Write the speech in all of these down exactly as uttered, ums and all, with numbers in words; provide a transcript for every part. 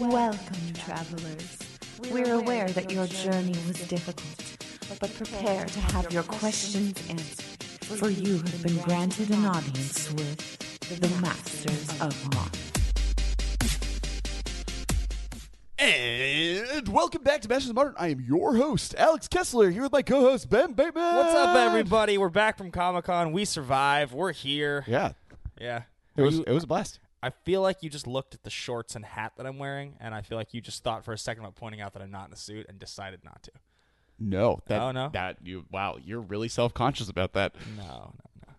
Welcome, travelers. We're aware that your journey was difficult, but prepare to have your questions answered, for you have been granted an audience with the Masters of Modern. And welcome back to Masters of Modern. I am your host, Alex Kessler, here with my co-host, Ben Bateman. What's up, everybody? We're back from Comic-Con. We survived. We're here. Yeah. Yeah. It was, you, it was a blast. I feel like you just looked at the shorts and hat that I'm wearing, and I feel like you just thought for a second about pointing out that I'm not in a suit and decided not to. No. That, oh, no? That, you, wow, you're really self-conscious about that. No, no, no.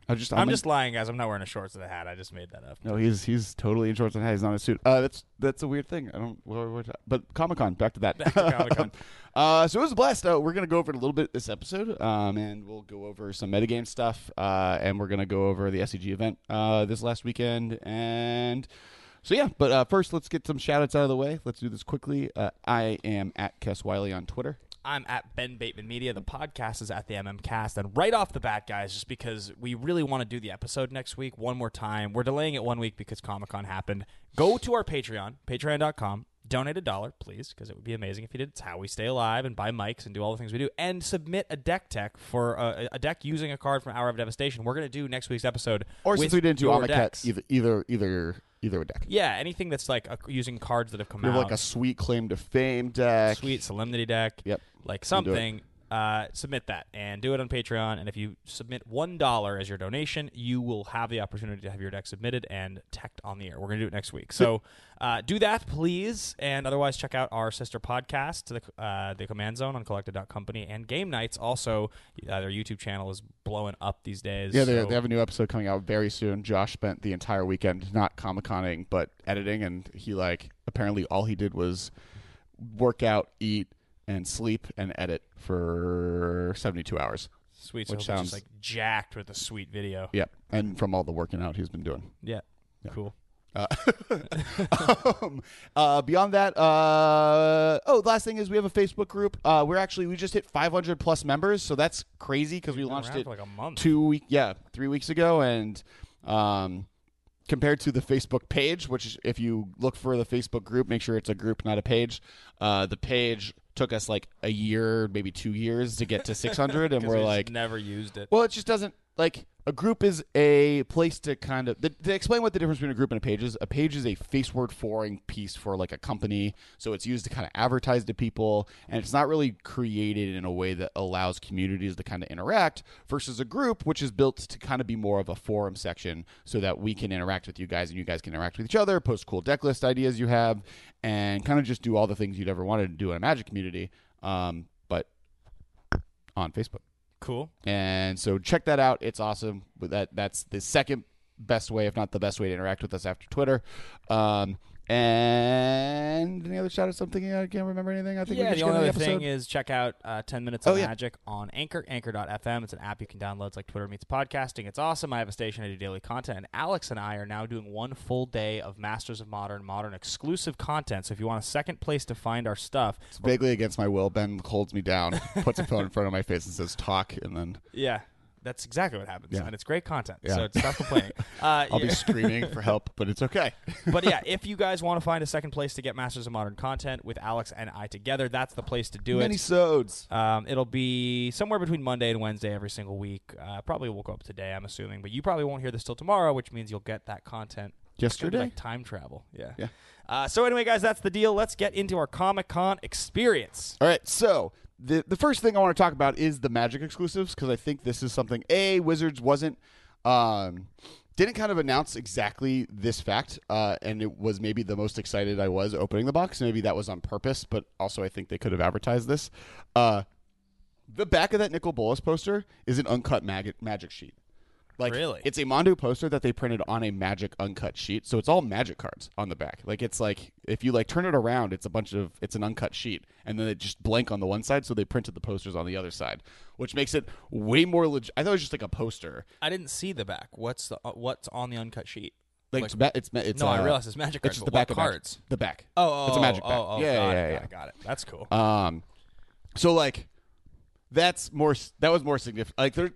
I'm just, I'm, I'm just lying, guys. I'm not wearing a shorts and a hat. I just made that up. No, he's he's totally in shorts and a hat. He's not in a suit. Uh, that's that's a weird thing. I don't. We're, we're, but Comic-Con, back to that. Back to Comic-Con. uh, so it was a blast. Uh, we're going to go over it a little bit this episode, um, and we'll go over some metagame stuff, uh, and we're going to go over the S C G event uh, this last weekend, and... So, yeah, but uh, first, let's get some shout-outs out of the way. Let's do this quickly. Uh, I am at Kess Wiley on Twitter. I'm at Ben Bateman Media. The podcast is at the M M Cast. And right off the bat, guys, just because we really want to do the episode next week one more time. We're delaying it one week because Comic-Con happened. Go to our Patreon, patreon dot com. Donate a dollar, please, because it would be amazing if you did. It's how we stay alive and buy mics and do all the things we do. And submit a deck tech for uh, a deck using a card from Hour of Devastation. We're going to do next week's episode. Or since we didn't do Amonkhet, either, either, either, either a deck. Yeah, anything that's like a, using cards that have come out. We have out. Like a sweet claim to fame deck. Sweet Solemnity deck. Yep. Like something. Uh, submit that and do it on Patreon. And if you submit one dollar as your donation, you will have the opportunity to have your deck submitted and teched on the air. We're going to do it next week. So uh, do that, please. And otherwise, check out our sister podcast, the, uh, the Command Zone on Collected dot company. And Game Nights also, uh, their YouTube channel is blowing up these days. Yeah, so. They have a new episode coming out very soon. Josh spent the entire weekend not Comic-Coning, but editing. And he, like, apparently all he did was work out, eat, and sleep and edit for seventy-two hours. Sweet. Which so sounds just like jacked with a sweet video. Yeah. And from all the working out he's been doing. Yeah. yeah. Cool. Uh, um, uh, beyond that, uh, oh, the last thing is we have a Facebook group. Uh, we're actually, we just hit five hundred plus members. So that's crazy because we launched it like a month. two week, yeah, three weeks ago. And, um, compared to the Facebook page, which if you look for the Facebook group, make sure it's a group, not a page. Uh, the page took us like a year, maybe two years to get to six hundred, and we're we like never used it. Well, it just doesn't like a group is a place to kind of the, to explain what the difference between a group and a page is. A page is a face word forwarding piece for like a company, so it's used to kind of advertise to people, and it's not really created in a way that allows communities to kind of interact. Versus a group, which is built to kind of be more of a forum section, so that we can interact with you guys, and you guys can interact with each other, post cool deck list ideas you have. And kind of just do all the things you'd ever wanted to do in a Magic community, um, but on Facebook. Cool. And so check that out. It's awesome. That That's the second best way, if not the best way, to interact with us after Twitter. Um, and any other shout-outs? I'm thinking I can't remember anything. I think yeah, we the only other episode. thing is check out uh, ten minutes of oh, Magic yeah. on Anchor, anchor dot f m. It's an app you can download. It's like Twitter meets podcasting. It's awesome. I have a station. I do daily content. And Alex and I are now doing one full day of Masters of Modern, Modern exclusive content. So if you want a second place to find our stuff. It's vaguely against my will. Ben holds me down, puts a phone in front of my face and says, talk, and then. Yeah. That's exactly what happens, yeah. And it's great content, yeah. So stop complaining. Uh, I'll yeah. be screaming for help, but it's okay. But yeah, if you guys want to find a second place to get Masters of Modern content with Alex and I together, that's the place to do it. Minisodes. Um, it'll be somewhere between Monday and Wednesday every single week. Uh, probably will go up today, I'm assuming, but you probably won't hear this till tomorrow, which means you'll get that content. Yesterday? Like time travel. Yeah. yeah. Uh, so anyway, guys, that's the deal. Let's get into our Comic-Con experience. All right, so... The the first thing I want to talk about is the Magic exclusives, because I think this is something, A, Wizards wasn't, um, didn't kind of announce exactly this fact, uh, and it was maybe the most excited I was opening the box. Maybe that was on purpose, but also I think they could have advertised this. Uh, the back of that Nicol Bolas poster is an uncut mag- Magic sheet. Like, really? It's a Mondo poster that they printed on a Magic uncut sheet, so it's all Magic cards on the back. Like, it's like, if you, like, turn it around, it's a bunch of, it's an uncut sheet, and then it just blank on the one side, so they printed the posters on the other side, which makes it way more legit. I thought it was just, like, a poster. I didn't see the back. What's the, uh, what's on the uncut sheet? Like, like it's, ma- it's, ma- it's... No, uh, I realize it's Magic cards. It's just the back of cards. Magic. The back. Oh, oh, it's a Magic oh, back. Oh, oh, yeah, got yeah, it, yeah. Got it, got it. That's cool. Um, So, like, that's more, that was more significant. Like, there...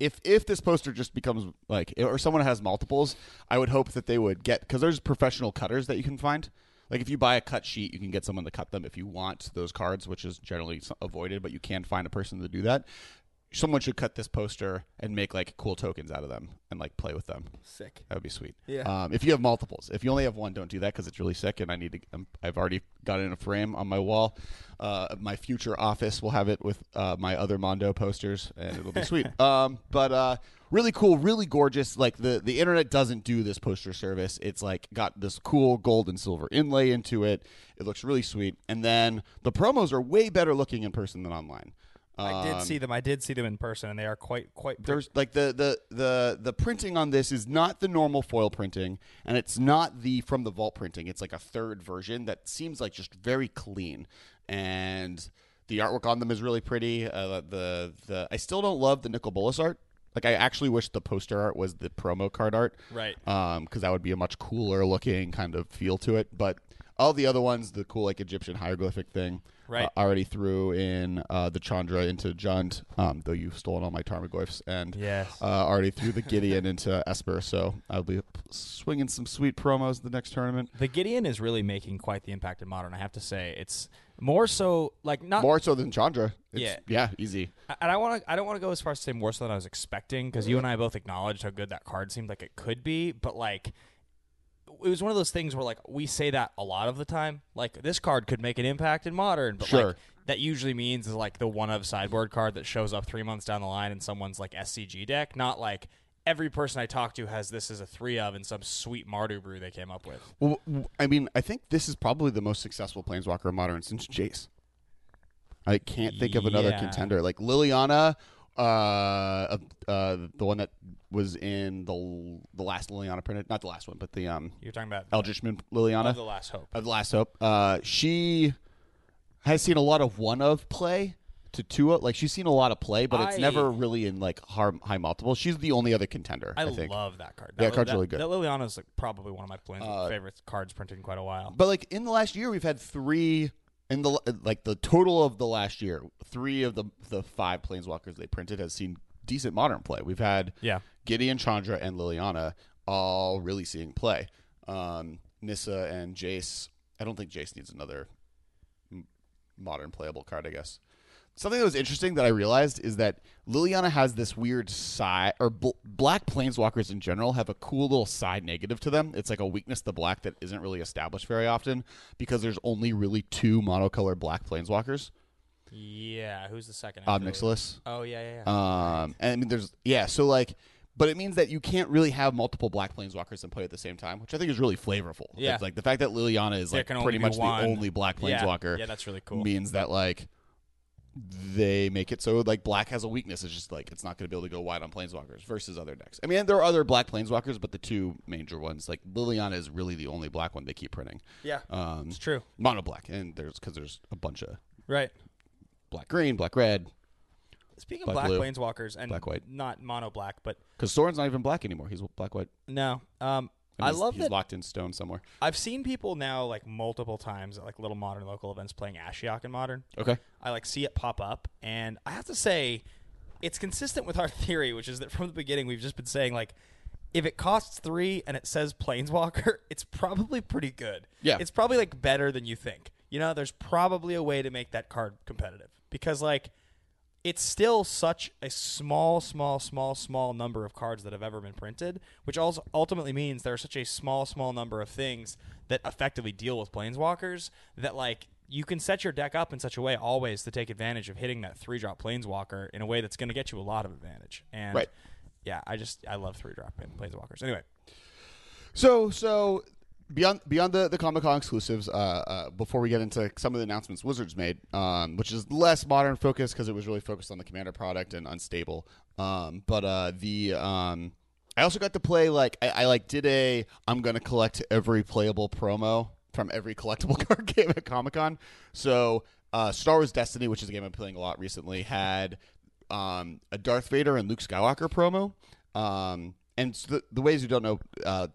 If if this poster just becomes like, or someone has multiples, I would hope that they would get, because there's professional cutters that you can find. Like, if you buy a cut sheet, you can get someone to cut them if you want those cards, which is generally avoided, but you can find a person to do that. Someone should cut this poster and make, like, cool tokens out of them and, like, play with them. Sick. That would be sweet. Yeah. Um, if you have multiples. If you only have one, don't do that because it's really sick, and I need to um, – I've already got it in a frame on my wall. Uh, my future office will have it with uh, my other Mondo posters, and it'll be sweet. Um, but uh, really cool, really gorgeous. Like, the, the internet doesn't do this poster service. It's, like, got this cool gold and silver inlay into it. It looks really sweet. And then the promos are way better looking in person than online. I did see them. I did see them in person, and they are quite, quite. Print- There's like the, the the the printing on this is not the normal foil printing, and it's not the from the vault printing. It's like a third version that seems like just very clean, and the artwork on them is really pretty. Uh, the the I still don't love the Nicol Bolas art. Like, I actually wish the poster art was the promo card art, right? Um, because that would be a much cooler looking kind of feel to it. But all the other ones, the cool like Egyptian hieroglyphic thing. Right. Uh, already threw in uh, the Chandra into Jund, um, though you've stolen all my Tarmagoyfs, and yes. uh, already threw the Gideon into Esper. So I'll be swinging some sweet promos the next tournament. The Gideon is really making quite the impact in Modern. I have to say, it's more so like not more so than Chandra. It's, yeah, yeah, easy. And I want to. I don't want to go as far as to say more so than I was expecting, because you and I both acknowledged how good that card seemed like it could be, but like. It was one of those things where, like, we say that a lot of the time. Like, this card could make an impact in Modern, but, sure. like, that usually means is, like, the one-of sideboard card that shows up three months down the line in someone's, like, S C G deck. Not, like, every person I talk to has this as a three-of in some sweet Mardu brew they came up with. Well, I mean, I think this is probably the most successful Planeswalker in Modern since Jace. I can't think of another yeah. contender. Like, Liliana... Uh, uh, the one that was in the the last Liliana printed, not the last one, but the um, you're talking about Eldritch Moon Liliana of the Last Hope. Of the Last Hope. Uh, she has seen a lot of one of play to two of, like she's seen a lot of play, but I, it's never really in like hard, high multiple. She's the only other contender. I, I think. love that card. That yeah, that card's that, really good. That Liliana is like probably one of my plan- uh, favorite cards printed in quite a while. But like in the last year, we've had three. In the like the total of the last year, three of the the five Planeswalkers they printed has seen decent Modern play. We've had yeah. Gideon, Chandra, and Liliana all really seeing play. Um, Nissa and Jace. I don't think Jace needs another Modern playable card, I guess. Something that was interesting that I realized is that Liliana has this weird side, or bl- black Planeswalkers in general have a cool little side negative to them. It's like a weakness to black that isn't really established very often because there's only really two monocolor black Planeswalkers. Yeah, who's the second? Obnixilis. Oh, yeah, yeah, yeah. Um, and I mean, there's, yeah, so like, but it means that you can't really have multiple black Planeswalkers in play at the same time, which I think is really flavorful. Yeah. It's like the fact that Liliana is like pretty much one. the only black Planeswalker. Yeah. yeah, that's really cool. Means that like, they make it so like black has a weakness. It's just like it's not going to be able to go wide on Planeswalkers versus other decks. I mean, there are other black Planeswalkers, but the two major ones, like Liliana, is really the only black one they keep printing. Yeah, um, it's true. Mono black, and there's because there's a bunch of right black green, black red. Speaking black of black blue, Planeswalkers and black white, not mono black, but because Sorin's not even black anymore. He's black white. No, um, I, mean, I love he's, that he's locked in stone somewhere. I've seen people now like multiple times at like little Modern local events playing Ashiok in Modern. Okay. I like see it pop up, and I have to say it's consistent with our theory, which is that from the beginning we've just been saying like if it costs three and it says Planeswalker, it's probably pretty good. Yeah. It's probably like better than you think. You know, there's probably a way to make that card competitive because like it's still such a small, small, small, small number of cards that have ever been printed, which also ultimately means there are such a small, small number of things that effectively deal with Planeswalkers that, like, you can set your deck up in such a way always to take advantage of hitting that three-drop Planeswalker in a way that's going to get you a lot of advantage. And, right. yeah, I just – I love three-drop Planeswalkers. Anyway. So, so – Beyond beyond the, the Comic-Con exclusives, uh, uh, before we get into some of the announcements Wizards made, um, which is less Modern focused because it was really focused on the Commander product and Unstable. Um, but uh, the um, I also got to play like I, I like did a I'm gonna collect every playable promo from every collectible card game at Comic-Con. So uh, Star Wars Destiny, which is a game I'm playing a lot recently, had um, a Darth Vader and Luke Skywalker promo. Um, and so the, the ways you don't know. Uh,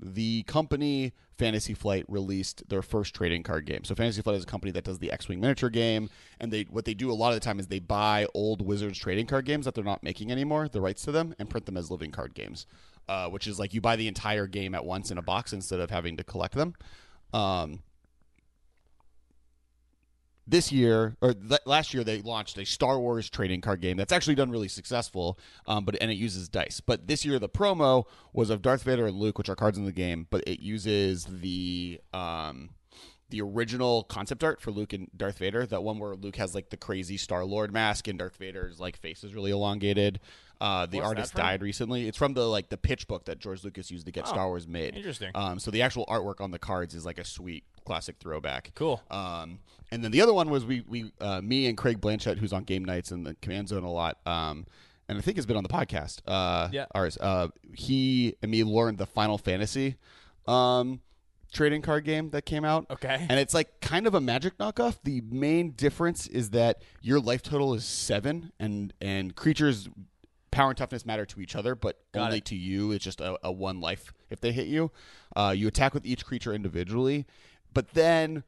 The company Fantasy Flight released their first trading card game. So Fantasy Flight is a company that does the X-Wing miniature game, and they what they do a lot of the time is they buy old Wizards trading card games that they're not making anymore, the rights to them, and print them as living card games, uh, which is like you buy the entire game at once in a box instead of having to collect them. Um, this year, or th- last year, they launched a Star Wars trading card game that's actually done really successful, um, but and it uses dice. But this year, the promo was of Darth Vader and Luke, which are cards in the game, but it uses the um, the original concept art for Luke and Darth Vader, that one where Luke has like the crazy Star-Lord mask and Darth Vader's like face is really elongated. Uh, the What's artist died recently. It's from the like the pitch book that George Lucas used to get oh, Star Wars made. Interesting. Um, so the actual artwork on the cards is like a sweet classic throwback. Cool. Um, and then the other one was we we uh, me and Craig Blanchett, who's on Game Nights in the Command Zone a lot, um, and I think has been on the podcast. Uh, yeah. Ours. Uh, he and me learned the Final Fantasy um, trading card game that came out. Okay. And it's like kind of a Magic knockoff. The main difference is that your life total is seven, and and creatures' power and toughness matter to each other, but Got only it. to you. It's just a, a one life if they hit you. Uh, you attack with each creature individually. But then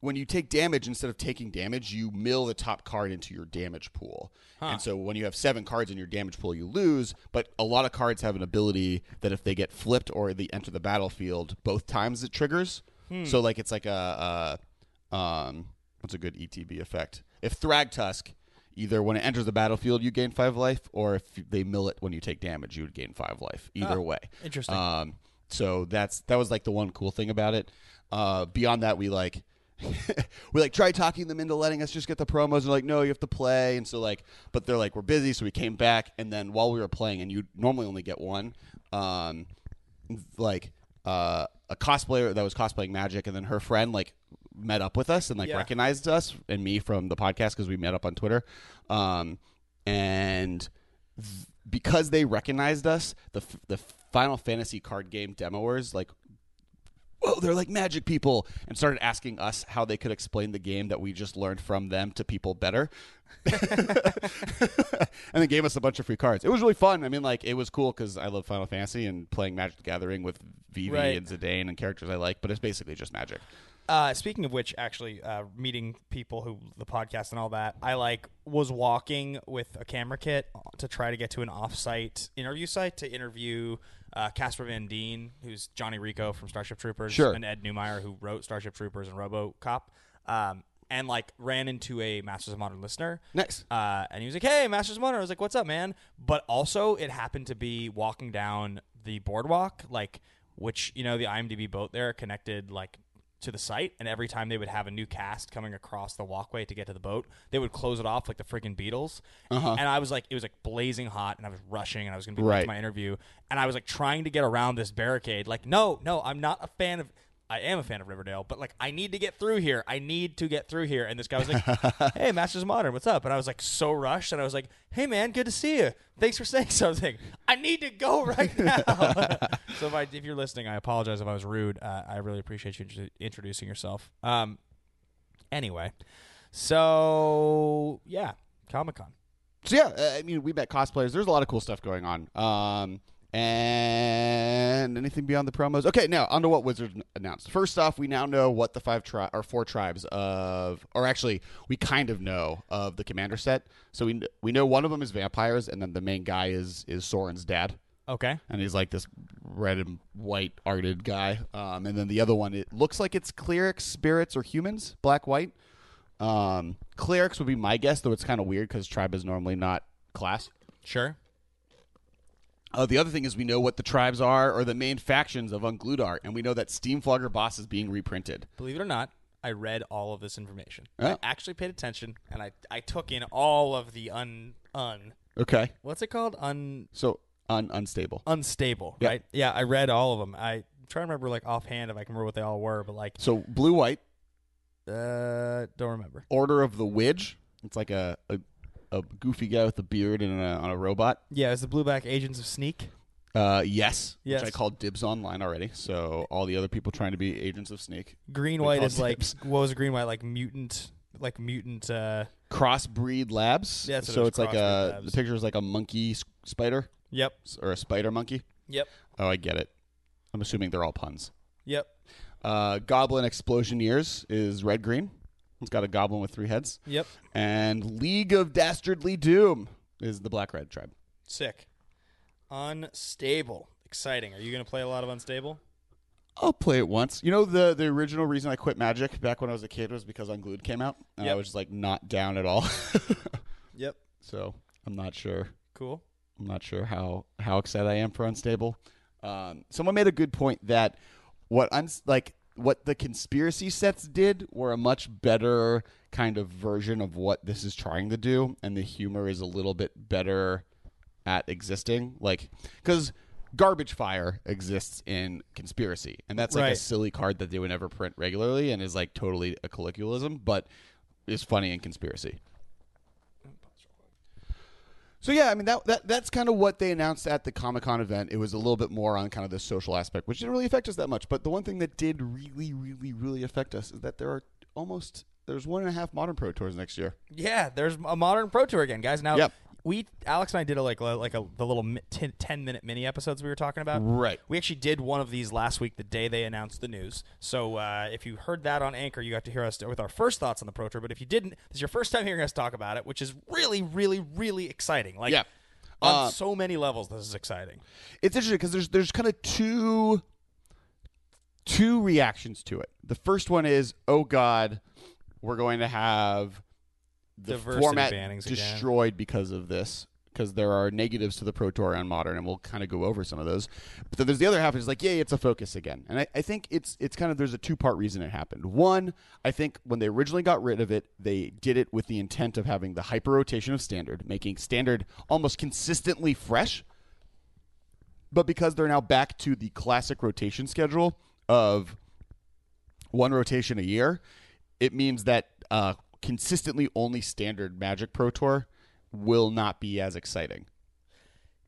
when you take damage, instead of taking damage, you mill the top card into your damage pool. Huh. And so when you have seven cards in your damage pool, you lose. But a lot of cards have an ability that if they get flipped or they enter the battlefield, both times it triggers. Hmm. So like it's like a, a um, what's a good E T B effect? If Thragtusk, either when it enters the battlefield, you gain five life, or if they mill it when you take damage, you would gain five life. Either oh, way. Interesting. Um, So that's that was like the one cool thing about it. Uh, beyond that, we like we like tried talking them into letting us just get the promos. And they're like, no, you have to play. And so like, but they're like, we're busy, so we came back. And then while we were playing, and you normally only get one, um, like uh, a cosplayer that was cosplaying Magic, and then her friend like met up with us and like yeah. recognized us and me from the podcast because we met up on Twitter, um, and th- because they recognized us, the f- the Final Fantasy card game demoers, like, whoa, they're like Magic people, and started asking us how they could explain the game that we just learned from them to people better. And they gave us a bunch of free cards. It was really fun. I mean, like, it was cool because I love Final Fantasy and playing Magic the Gathering with Vivi right. and Zidane and characters I like, but it's basically just Magic. Uh, speaking of which, actually, uh, meeting people who the podcast and all that, I like was walking with a camera kit to try to get to an off-site interview site to interview Casper uh, Van Dien, who's Johnny Rico from Starship Troopers, sure. and Ed Neumeier, who wrote Starship Troopers and RoboCop, um, and like ran into a Masters of Modern listener. Nice. Uh, and he was like, "Hey, Masters of Modern." I was like, "What's up, man?" But also, it happened to be walking down the boardwalk, like which you know the IMDb boat there connected like. to the site, and every time they would have a new cast coming across the walkway to get to the boat, they would close it off like the freaking Beatles. Uh-huh. And I was like, it was like blazing hot, and I was rushing, and I was going to be late to my interview, and I was like trying to get around this barricade. Like, no, no, I'm not a fan of. I am a fan of Riverdale, but like, I need to get through here. I need to get through here. And this guy was like, "Hey, Masters of Modern, what's up?" And I was like, so rushed, and I was like, "Hey, man, good to see you. Thanks for saying something. I need to go right now." So if, I, if you're listening, I apologize if I was rude. Uh, I really appreciate you int- introducing yourself. Um, anyway, so yeah, Comic-Con. So yeah, I mean, we met cosplayers. There's a lot of cool stuff going on. Um, and anything beyond the promos? Okay, now on to what Wizards announced. First off, we now know what the five tri- or four tribes of, or actually, we kind of know of the commander set. So we we know one of them is vampires, and then the main guy is is Soren's dad. Okay, and he's like this red and white arted guy. Um, and then the other one, it looks like it's clerics, spirits, or humans, black white. Um, clerics would be my guess, though it's kind of weird because tribe is normally not class. Sure. Uh, the other thing is we know what the tribes are, or the main factions of Unglued are, and we know that Steamflogger Boss is being reprinted. Believe it or not, I read all of this information. Oh. I actually paid attention, and I, I took in all of the un... un. Okay. What's it called? Un. So, un unstable. Unstable, yeah. Right? Yeah, I read all of them. I'm trying to remember, like, offhand if I can remember what they all were, but, like... So, blue-white. Uh, don't remember. Order of the Widge. It's like a... a A goofy guy with a beard and a, on a robot. Yeah, it's the Blueback Agents of Sneak. Uh, yes, yes, which I called dibs online already. So all the other people trying to be Agents of Sneak. Green White is dibs. Like what was green white like mutant like mutant uh... crossbreed labs. Yeah, so it it's like a labs. The picture is like a monkey sp- spider. Yep, or a spider monkey. Yep. Oh, I get it. I'm assuming they're all puns. Yep. Uh, Goblin Explosioneers is red green. It's got a goblin with three heads. Yep. And League of Dastardly Doom is the Black Red tribe. Sick. Unstable. Exciting. Are you going to play a lot of Unstable? I'll play it once. You know, the, the original reason I quit Magic back when I was a kid was because Unglued came out. And yep. I was just like not down at all. Yep. So I'm not sure. Cool. I'm not sure how, how excited I am for Unstable. Um, someone made a good point that what I'm like, what the Conspiracy sets did were a much better kind of version of what this is trying to do. And the humor is a little bit better at existing. Like, because Garbage Fire exists in Conspiracy. And that's like right. a silly card that they would never print regularly and is like totally a colloquialism, but is funny in Conspiracy. So, yeah, I mean, that, that that's kind of what they announced at the Comic-Con event. It was a little bit more on kind of the social aspect, which didn't really affect us that much. But the one thing that did really, really, really affect us is that there are almost – there's one and a half Modern Pro Tours next year. Yeah, there's a Modern Pro Tour again, guys. Now, yep. we Alex and I did a, like like a, the little ten-minute mini episodes we were talking about. Right. We actually did one of these last week, the day they announced the news. So uh, if you heard that on Anchor, you got to hear us with our first thoughts on the Pro Tour. But if you didn't, this is your first time hearing us talk about it, which is really, really, really exciting. Like yeah. on uh, so many levels, this is exciting. It's interesting because there's there's kind of two two reactions to it. The first one is, oh God, we're going to have the Diversity format destroyed again. Because of this, because there are negatives to the Pro Tour on Modern, and we'll kind of go over some of those. But then there's the other half is like, yeah, it's a focus again. And I, I think it's it's kind of there's a two-part reason it happened. One, I think when they originally got rid of it, they did it with the intent of having the hyper-rotation of Standard, making Standard almost consistently fresh. But because they're now back to the classic rotation schedule of one rotation a year, it means that uh, – consistently only Standard Magic Pro Tour will not be as exciting.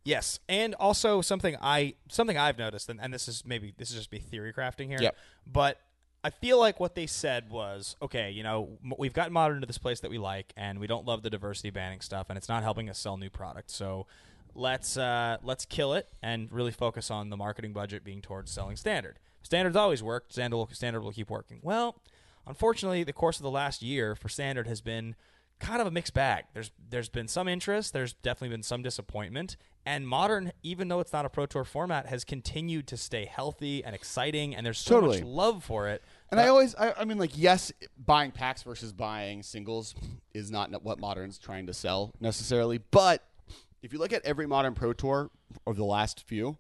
Yes, and also something I something I've noticed, and, and this is maybe this is just me theory crafting here, yep. but I feel like what they said was, okay, you know, m- we've gotten Modern to this place that we like, and we don't love the diversity banning stuff, and it's not helping us sell new products. So let's uh, let's kill it and really focus on the marketing budget being towards selling Standard. Standard's always worked. Standard will, Standard will keep working. Well, unfortunately, the course of the last year for Standard has been kind of a mixed bag. There's There's been some interest. There's definitely been some disappointment. And Modern, even though it's not a Pro Tour format, has continued to stay healthy and exciting, and there's so totally. much love for it. And I always, I, I mean, like, yes, buying packs versus buying singles is not what Modern's trying to sell necessarily. But if you look at every Modern Pro Tour over the last few,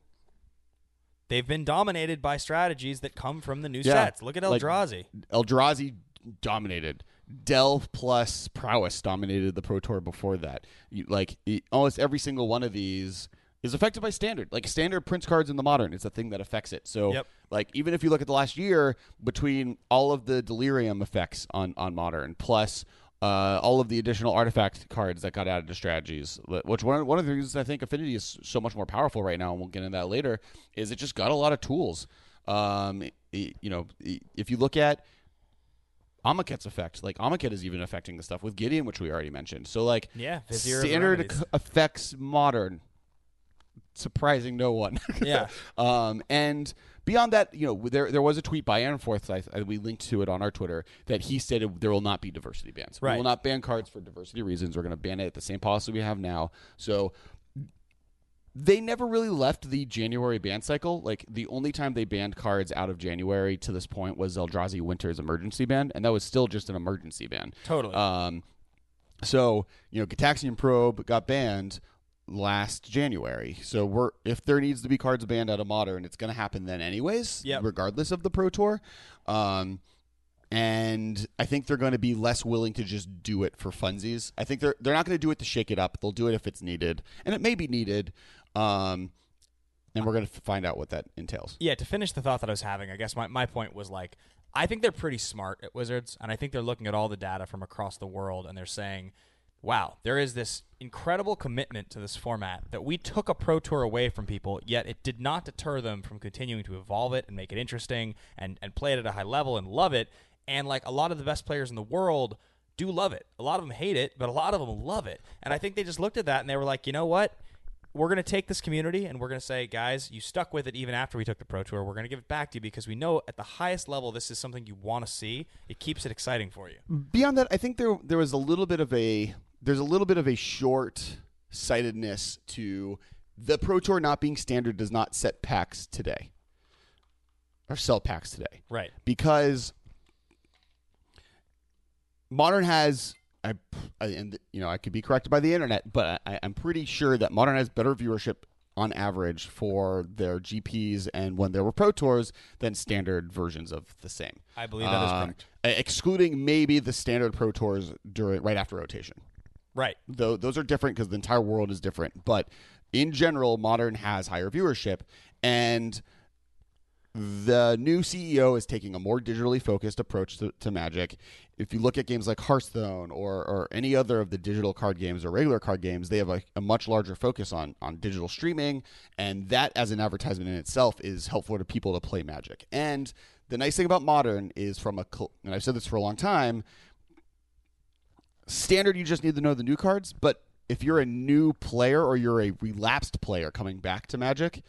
they've been dominated by strategies that come from the new yeah, sets. Look at Eldrazi. Like, Eldrazi dominated. Delve plus Prowess dominated the Pro Tour before that. You, like almost every single one of these is affected by Standard. Like Standard prints cards in the Modern. It's a thing that affects it. So yep. like even if you look at the last year, between all of the Delirium effects on, on Modern, plus uh, all of the additional artifact cards that got added to strategies, which one, one of the reasons I think Affinity is so much more powerful right now, and we'll get into that later, is it just got a lot of tools. Um, it, it, you know, it, if you look at Amonkhet's effect, like Amonkhet is even affecting the stuff with Gideon, which we already mentioned. So like yeah, Standard affects Modern, surprising no one. yeah. Um, and beyond that, you know, there there was a tweet by Aaron Forth, I, I, we linked to it on our Twitter, that he stated there will not be diversity bans. Right. We will not ban cards for diversity reasons. We're going to ban it at the same policy we have now. So they never really left the January ban cycle. Like, the only time they banned cards out of January to this point was Eldrazi Winter's emergency ban, and that was still just an emergency ban. Totally. Um, so, you know, Gitaxian Probe got banned last January. So we're if there needs to be cards banned out of Modern, it's going to happen then anyways, yep. regardless of the Pro Tour. Um, and I think they're going to be less willing to just do it for funsies. I think they're they're not going to do it to shake it up. They'll do it if it's needed, and it may be needed. Um, and we're going to f- find out what that entails. Yeah, to finish the thought that I was having, I guess my, my point was like, I think they're pretty smart at Wizards, and I think they're looking at all the data from across the world, and they're saying, wow, there is this incredible commitment to this format that we took a Pro Tour away from people, yet it did not deter them from continuing to evolve it and make it interesting and, and play it at a high level and love it. And like a lot of the best players in the world do love it. A lot of them hate it, but a lot of them love it. And I think they just looked at that and they were like, you know what? We're going to take this community and we're going to say, guys, you stuck with it even after we took the Pro Tour. We're going to give it back to you because we know at the highest level this is something you want to see. It keeps it exciting for you. Beyond that, I think there there was a little bit of a... There's a little bit of a short-sightedness to the Pro Tour not being Standard does not set packs today. or sell packs today. Right. Because Modern has, I, I, and you know, I could be corrected by the internet, but I, I'm pretty sure that Modern has better viewership on average for their G Ps and when there were Pro Tours than standard versions of the same. I believe that um, is correct. Excluding maybe the standard Pro Tours during right after rotation. Right. Though those are different because the entire world is different. But in general, Modern has higher viewership. And the new C E O is taking a more digitally focused approach to, to Magic. If you look at games like Hearthstone or, or any other of the digital card games or regular card games, they have a, a much larger focus on, on digital streaming. And that, as an advertisement in itself, is helpful to people to play Magic. And the nice thing about Modern is from a – and I've said this for a long time – Standard, you just need to know the new cards, but if you're a new player or you're a relapsed player coming back to Magic,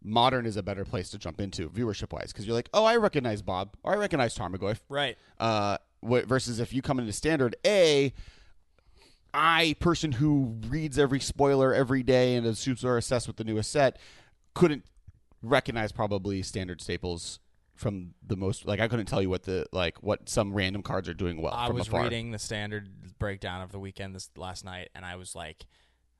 Modern is a better place to jump into viewership-wise because you're like, oh, I recognize Bob, or I recognize Tarmagoyf. Right. Uh, wh- versus if you come into Standard, A, I, person who reads every spoiler every day and is super obsessed with the newest set, couldn't recognize probably Standard staples from the most, like, I couldn't tell you what the, like, what some random cards are doing well. I from was afar. reading the standard breakdown of the weekend this last night, and I was like,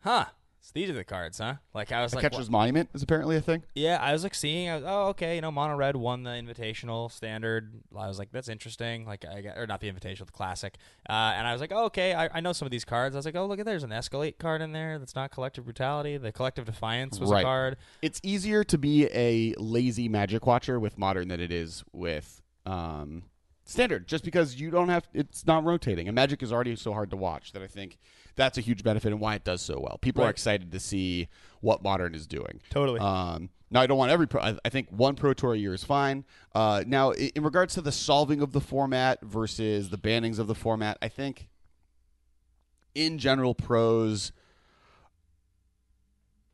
huh, so these are the cards, huh? Like, I was a like, Catcher's well, Monument is apparently a thing. Yeah, I was like, seeing, I was, oh, okay, you know, Mono Red won the Invitational Standard. I was like, that's interesting. Like, I got, or not the Invitational, the Classic. Uh, and I was like, oh, okay, I, I know some of these cards. I was like, oh, look at there's an Escalate card in there that's not Collective Brutality. The Collective Defiance was right. a card. It's easier to be a lazy Magic watcher with Modern than it is with um, Standard, just because you don't have, it's not rotating. And Magic is already so hard to watch that I think that's a huge benefit and why it does so well. People right. are excited to see what Modern is doing. Totally. Um, now, I don't want every pro, I, I think one Pro Tour a year is fine. Uh, now, in, in regards to the solving of the format versus the bannings of the format, I think in general, pros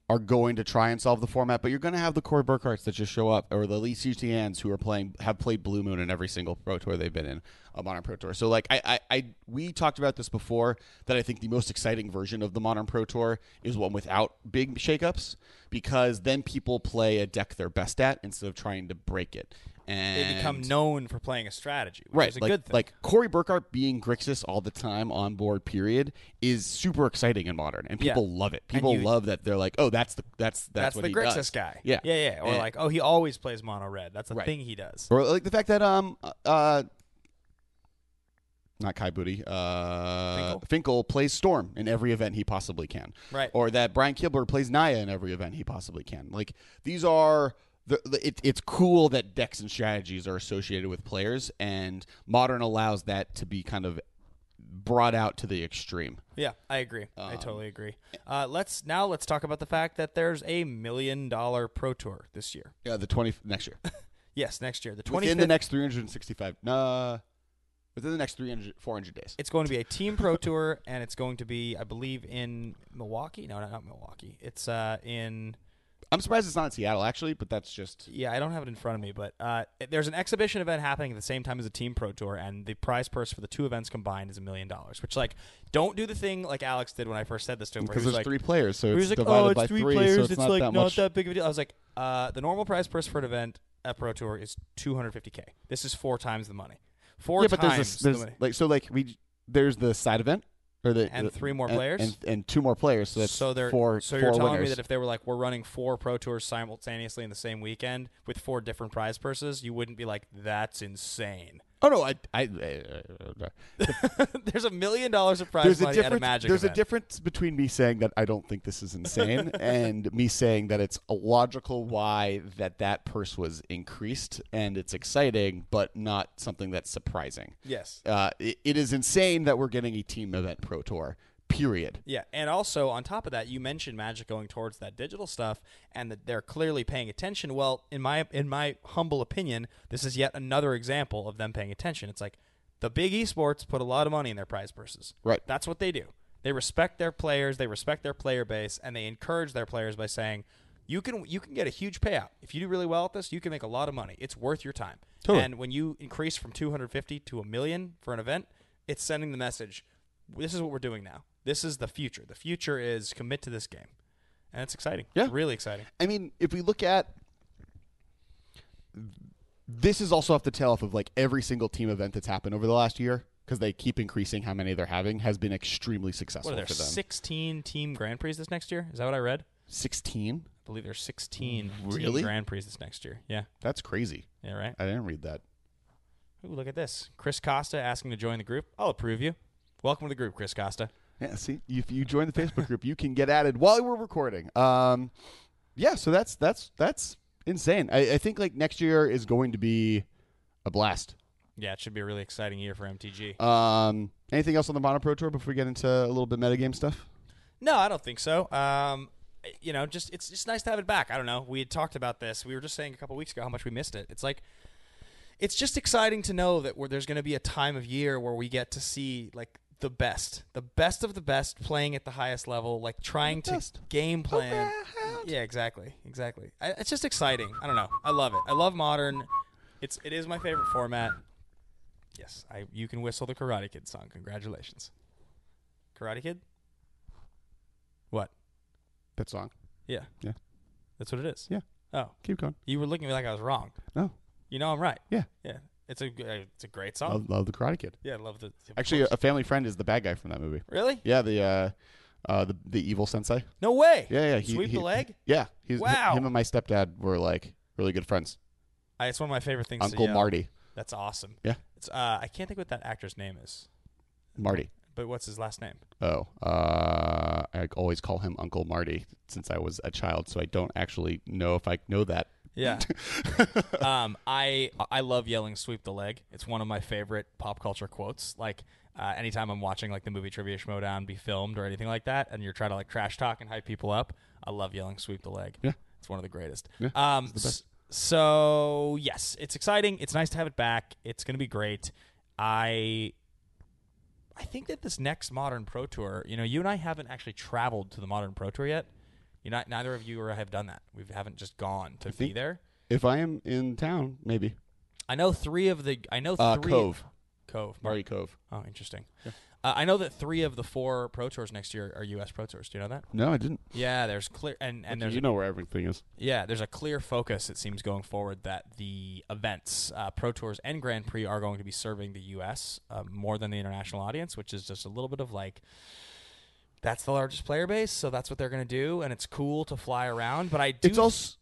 are going to try and solve the format, but you're going to have the Corey Burkharts that just show up, or the Lee C T Ns who are playing, have played Blue Moon in every single Pro Tour they've been in, a Modern Pro Tour. So, like, I, I, I, we talked about this before, that I think the most exciting version of the Modern Pro Tour is one without big shakeups, because then people play a deck they're best at instead of trying to break it. And they become known for playing a strategy, which right, is a like, good thing. Like, Corey Burkhart being Grixis all the time on board, period, is super exciting in Modern, and people yeah. love it. People you, love that they're like, oh, that's the that's that's, that's what the he Grixis does. guy. Yeah, yeah, yeah. Or and, like, oh, he always plays Mono Red. That's a right. thing he does. Or like the fact that um uh, not Kai Booty, uh, Finkel. Finkel plays Storm in every event he possibly can. Right. Or that Brian Kibler plays Naya in every event he possibly can. Like, these are. The, the, it, it's cool that decks and strategies are associated with players, and Modern allows that to be kind of brought out to the extreme. Yeah, I agree. Um, I totally agree. Uh, let's now let's talk about the fact that there's a million dollar Pro Tour this year. Yeah, the twenty next year. yes, next year. The twenty within the next three hundred and sixty-five. Nah. Within the next three hundred, four hundred days. It's going to be a team Pro Tour, and it's going to be, I believe, in Milwaukee. No, not Milwaukee. It's uh, in. I'm surprised it's not in Seattle, actually, but that's just... Yeah, I don't have it in front of me, but uh, there's an exhibition event happening at the same time as a team Pro Tour, and the prize purse for the two events combined is a million dollars, which, like, don't do the thing like Alex did when I first said this to him. Because there's like, three players, so it's like, divided oh, it's by three, three players, so it's, it's not like that not much. That big of a deal. I was like, uh, the normal prize purse for an event at Pro Tour is two hundred fifty K. This is four times the money. Four yeah, times but there's a, there's the money. Like, so, like, we there's the side event. Or the, and the, three more and, players? And, and two more players, so that's so they're, four So you're four telling winners. me that if they were like, we're running four Pro Tours simultaneously in the same weekend with four different prize purses, you wouldn't be like, that's insane. Oh, no. I, I, I, I There's a million dollars of prize money at a Magic There's event. a difference between me saying that I don't think this is insane and me saying that it's illogical why that that purse was increased, and it's exciting but not something that's surprising. Yes. Uh, it, it is insane that we're getting a team event Pro Tour, period. Yeah, and also on top of that, you mentioned Magic going towards that digital stuff and that they're clearly paying attention. Well, in my in my humble opinion, this is yet another example of them paying attention. It's like the big esports put a lot of money in their prize purses. Right. That's what they do. They respect their players, they respect their player base, and they encourage their players by saying, you can you can get a huge payout. If you do really well at this, you can make a lot of money. It's worth your time. Totally. And when you increase from two hundred fifty to a million for an event, it's sending the message, this is what we're doing now. This is the future. The future is commit to this game. And it's exciting. Yeah. It's really exciting. I mean, if we look at This is also off the tail off of like every single team event that's happened over the last year, because they keep increasing how many they're having, has been extremely successful what are there, for them. sixteen team Grand Prix this next year? Is that what I read? sixteen? I believe there's sixteen really? team Grand Prix this next year. Yeah. That's crazy. Yeah, right? I didn't read that. Ooh, look at this. Chris Costa asking to join the group. I'll approve you. Welcome to the group, Chris Costa. Yeah, see, if you join the Facebook group, you can get added while we're recording. Um, yeah, so that's that's that's insane. I, I think like next year is going to be a blast. Yeah, it should be a really exciting year for M T G. Um, anything else on the Mono Pro Tour before we get into a little bit metagame stuff? No, I don't think so. Um, you know, just it's just nice to have it back. I don't know. We had talked about this. We were just saying a couple weeks ago how much we missed it. It's like it's just exciting to know that we're, there's going to be a time of year where we get to see like the best, the best of the best playing at the highest level, like trying to game plan. Around. Yeah, exactly. Exactly. I, it's just exciting. I don't know. I love it. I love Modern. It's it is my favorite format. Yes, I. You can whistle the Karate Kid song. Congratulations, Karate Kid. What? That song. Yeah. Yeah. That's what it is. Yeah. Oh, keep going. You were looking at me like I was wrong. No. You know I'm right. Yeah. Yeah. It's a it's a great song. Love, love the Karate Kid. Yeah, love the. Actually, course. A family friend is the bad guy from that movie. Really? Yeah. The uh, uh the the evil sensei. No way. Yeah, yeah. He, Sweep he, the leg. He, yeah. He's, wow. Him and my stepdad were like really good friends. I, it's one of my favorite things. Uncle to Marty. That's awesome. Yeah. It's, uh, I can't think what that actor's name is. Marty. But what's his last name? Oh, uh, I always call him Uncle Marty since I was a child, so I don't actually know if I know that. Yeah. um, I I love yelling "Sweep the leg." It's one of my favorite pop culture quotes. Like uh, anytime I'm watching like the movie Trivia Schmodown be filmed or anything like that, and you're trying to like trash talk and hype people up, I love yelling "Sweep the leg." Yeah. It's one of the greatest. Yeah, um, it's the best. So, yes, it's exciting. It's nice to have it back. It's going to be great. I I think that this next Modern Pro Tour, you know, you and I haven't actually traveled to the Modern Pro Tour yet. You're not, neither of you or I have done that. We haven't just gone to I be there. If I am in town, maybe. I know three of the... I know uh, three... Cove. Cove. Murray Cove. Oh, interesting. Yeah. Uh, I know that three of the four Pro Tours next year are U S Pro Tours. Do you know that? No, I didn't. Yeah, there's clear... and, and there's You know a, where everything is. Yeah, there's a clear focus, it seems, going forward that the events, uh, Pro Tours and Grand Prix, are going to be serving the U S uh, more than the international audience, which is just a little bit of like... That's the largest player base, so that's what they're going to do, and it's cool to fly around, but I do... It's also...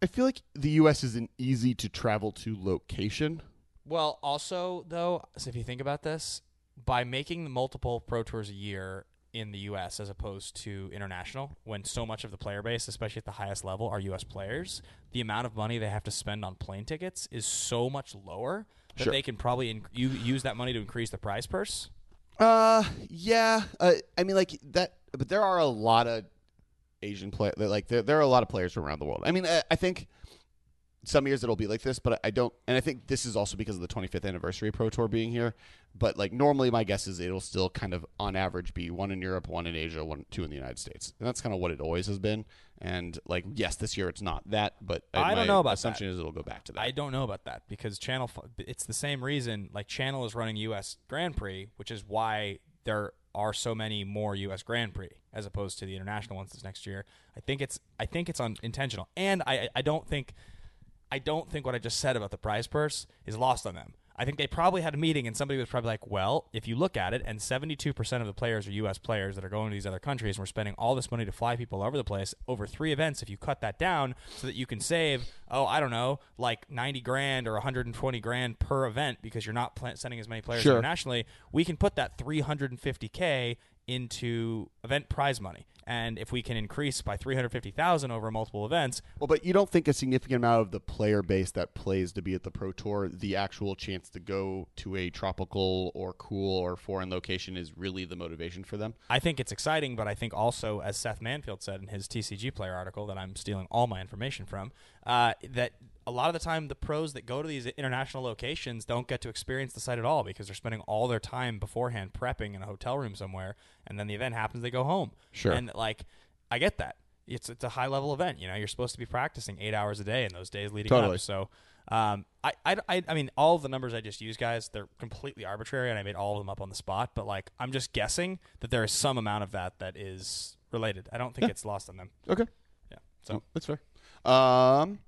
I feel like the U S is an easy-to-travel-to location. Well, also, though, so if you think about this... By making multiple Pro Tours a year in the U S as opposed to international, when so much of the player base, especially at the highest level, are U S players, the amount of money they have to spend on plane tickets is so much lower that sure. they can probably in- you use that money to increase the prize purse. Uh, yeah. Uh, I mean, like that, but there are a lot of Asian play. Like there, there are a lot of players from around the world. I mean, I, I think. Some years it'll be like this, but I don't – and I think this is also because of the twenty-fifth anniversary Pro Tour being here. But, like, normally my guess is it'll still kind of on average be one in Europe, one in Asia, one, two in the United States. And that's kind of what it always has been. And, like, yes, this year it's not that, but I don't know about assumption that. Is it'll go back to that. I don't know about that because Channel – it's the same reason. Like, Channel is running U S Grand Prix, which is why there are so many more U S Grand Prix as opposed to the international ones this next year. I think it's I think it's un- intentional. And I I don't think – I don't think what I just said about the prize purse is lost on them. I think they probably had a meeting and somebody was probably like, well, if you look at it, and seventy-two percent of the players are U S players that are going to these other countries, and we're spending all this money to fly people over the place over three events, if you cut that down so that you can save, oh, I don't know, like ninety grand or one hundred twenty grand per event because you're not pl- sending as many players sure. internationally, we can put that three hundred fifty K into event prize money. And if we can increase by three hundred fifty thousand over multiple events. Well, but you don't think a significant amount of the player base that plays to be at the Pro Tour, the actual chance to go to a tropical or cool or foreign location is really the motivation for them? I think it's exciting, but I think also, as Seth Manfield said in his T C G Player article that I'm stealing all my information from, uh, that a lot of the time the pros that go to these international locations don't get to experience the site at all because they're spending all their time beforehand prepping in a hotel room somewhere, and then the event happens, they go home. Sure. And like, I get that. It's it's a high-level event. You know, you're supposed to be practicing eight hours a day in those days leading totally. Up. So, um, I, I, I, I mean, all of the numbers I just used, guys, they're completely arbitrary, and I made all of them up on the spot. But, like, I'm just guessing that there is some amount of that that is related. I don't think yeah. it's lost on them. Okay. Yeah. So no, that's fair. Um,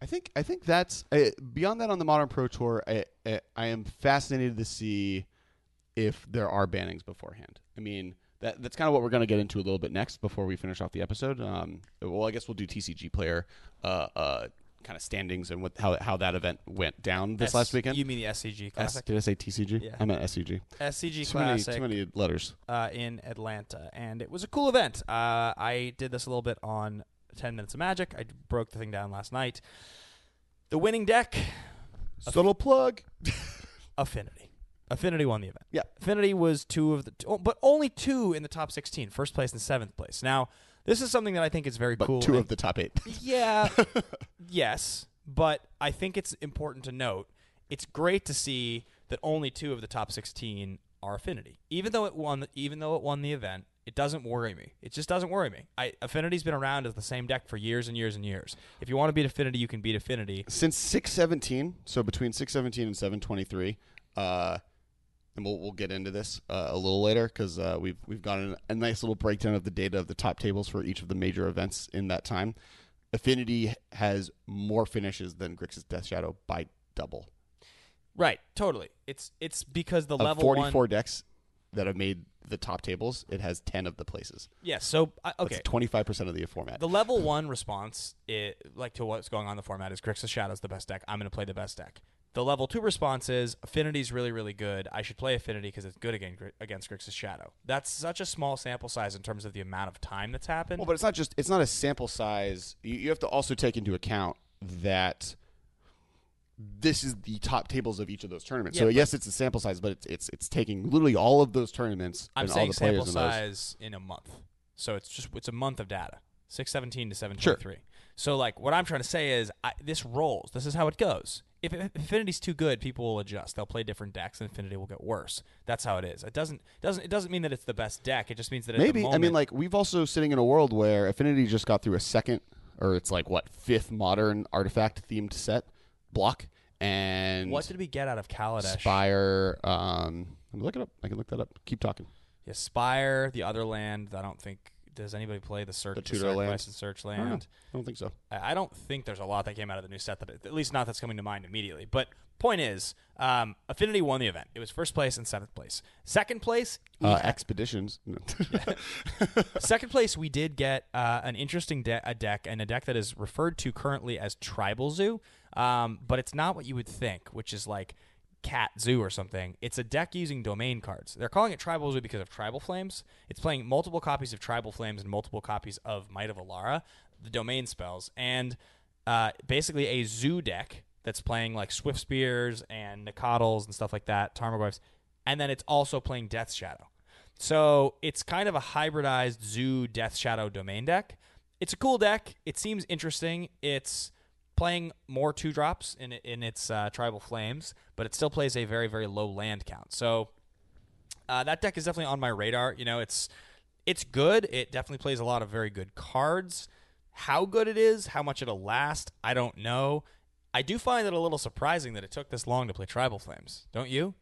I think I think that's uh, beyond that on the Modern Pro Tour. I, I I am fascinated to see if there are bannings beforehand. I mean, that that's kind of what we're going to get into a little bit next before we finish off the episode. Um, well, I guess we'll do T C G player uh, uh, kind of standings and what how how that event went down this S- last weekend. You mean the S C G Classic? S- did I say T C G? Yeah. I meant S C G. S C G too Classic. Many, too many letters. Uh, in Atlanta, and it was a cool event. Uh, I did this a little bit on ten Minutes of Magic. I broke the thing down last night. The winning deck. Subtle plug. Affinity. Affinity won the event. Yeah. Affinity was two of the... Two, but only two in the top sixteen. First place and seventh place. Now, this is something that I think is very but cool. two and, of the top eight. Yeah. Yes. But I think it's important to note, it's great to see that only two of the top sixteen are Affinity. Even though it won, even though it won the event, it doesn't worry me. It just doesn't worry me. I, Affinity's been around as the same deck for years and years and years. If you want to beat Affinity, you can beat Affinity. Since six seventeen, so between six seventeen and seven twenty-three, uh, and we'll we'll get into this uh, a little later because uh, we've we've gotten a nice little breakdown of the data of the top tables for each of the major events in that time. Affinity has more finishes than Grixis Death Shadow by double. Right, totally. It's it's because the of level forty-four one... decks that have made the top tables, it has ten of the places. Yes, yeah, so uh, okay, twenty-five percent of the format. The level one response, it, like to what's going on in the format, is Grixis Shadow's the best deck. I'm going to play the best deck. The level two response is Affinity's really, really good. I should play Affinity because it's good against, against Grixis Shadow. That's such a small sample size in terms of the amount of time that's happened. Well, but it's not just it's not a sample size. You, you have to also take into account that this is the top tables of each of those tournaments. Yeah, so yes, it's a sample size, but it's it's it's taking literally all of those tournaments. I'm and saying all the sample players size in, those. in a month. So it's just it's a month of data, six seventeen to seven twenty three. Sure. So like what I'm trying to say is I, this rolls. This is how it goes. If, if Affinity's too good, people will adjust. They'll play different decks, and Affinity will get worse. That's how it is. It doesn't doesn't it doesn't mean that it's the best deck. It just means that at maybe the moment, I mean like we've also sitting in a world where Affinity just got through a second or it's like what fifth modern artifact themed set. Block and what did we get out of Kaladesh? Spire. Um, look it up. I can look that up. Keep talking. Yeah, Spire, the other land. I don't think does anybody play the Search the Tudor land, and Search land. I don't, I don't think so. I, I don't think there's a lot that came out of the new set that at least not that's coming to mind immediately. But point is, um, Affinity won the event. It was first place and seventh place. Second place, uh, Expeditions. No. Second place, we did get uh, an interesting de- a deck and a deck that is referred to currently as Tribal Zoo. Um, but it's not what you would think, which is like Cat Zoo or something. It's a deck using domain cards. They're calling it Tribal Zoo because of Tribal Flames. It's playing multiple copies of Tribal Flames and multiple copies of Might of Alara, the domain spells, and uh, basically a zoo deck that's playing like Swift Spears and Nicodles and stuff like that, Tarmagoyfs, and then it's also playing Death Shadow. So it's kind of a hybridized zoo Death Shadow domain deck. It's a cool deck. It seems interesting. It's playing more two drops in in its uh, Tribal Flames, but it still plays a very, very low land count. So uh, that deck is definitely on my radar. You know, it's it's good. It definitely plays a lot of very good cards. How good it is, how much it'll last, I don't know. I do find it a little surprising that it took this long to play Tribal Flames. Don't you?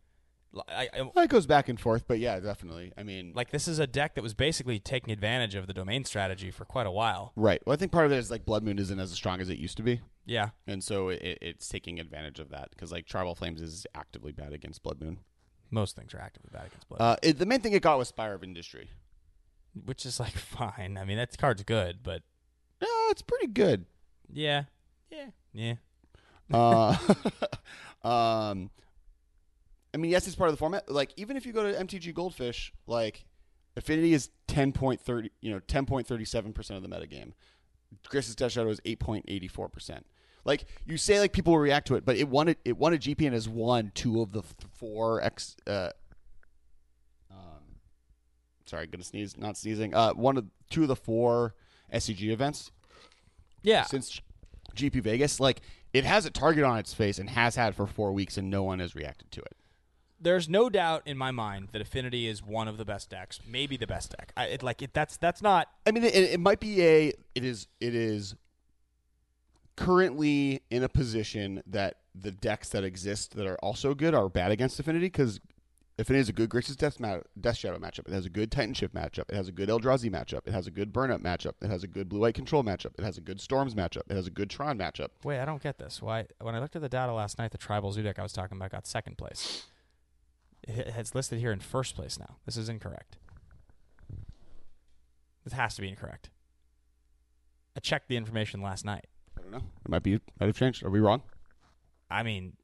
I, I, well, it goes back and forth, but yeah, definitely. I mean, like this is a deck that was basically taking advantage of the domain strategy for quite a while. Right. Well, I think part of it is like Blood Moon isn't as strong as it used to be. Yeah. And so it, it's taking advantage of that because like Tribal Flames is actively bad against Blood Moon. Most things are actively bad against Blood Moon. Uh, it, the main thing it got was Spire of Industry, which is like fine. I mean, that card's good, but no, uh, it's pretty good. Yeah. Yeah. Yeah. Uh, um. I mean, yes, it's part of the format. Like, even if you go to M T G Goldfish, like, Affinity is ten point thirty, you know, ten point thirty-seven percent of the metagame. Grixis Death Shadow is eight point eighty-four percent. Like, you say, like people will react to it, but it won it. It won a G P and has won two of the four X. Uh, um, sorry, gonna sneeze. Not sneezing. Uh, one of two of the four S C G events. Yeah. Since G P Vegas, like, it has a target on its face and has had for four weeks, and no one has reacted to it. There's no doubt in my mind that Affinity is one of the best decks, maybe the best deck. I, it, like it, that's that's not. I mean, it, it might be a. It is. It is currently in a position that the decks that exist that are also good are bad against Affinity because If it is a good Grixis Death, ma- Death Shadow matchup, it has a good Titan Shift matchup, it has a good Eldrazi matchup, it has a good Burnup matchup, it has a good Blue White Control matchup, it has a good Storms matchup, it has a good Tron matchup. Wait, I don't get this. Why? When I looked at the data last night, the Tribal Zoo deck I was talking about got second place. It, it's listed here in first place now. This is incorrect. This has to be incorrect. I checked the information last night. I don't know. It might be. Might have changed. Are we wrong? I mean,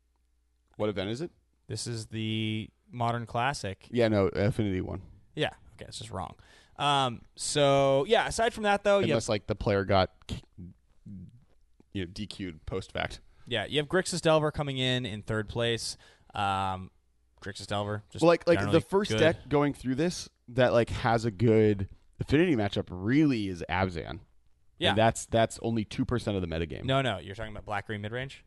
what event is it? This is the Modern Classic. Yeah, no, Affinity one. Yeah, okay, it's just wrong. Um, so yeah, aside from that though, unless you have, like the player got you know D Q'd post fact. Yeah, you have Grixis Delver coming in in third place. Um, Grixis Delver. Just well, like like the first good. deck going through this that like has a good Affinity matchup really is Abzan. Yeah, and that's that's only two percent of the metagame. No, no, you're talking about Black Green Midrange.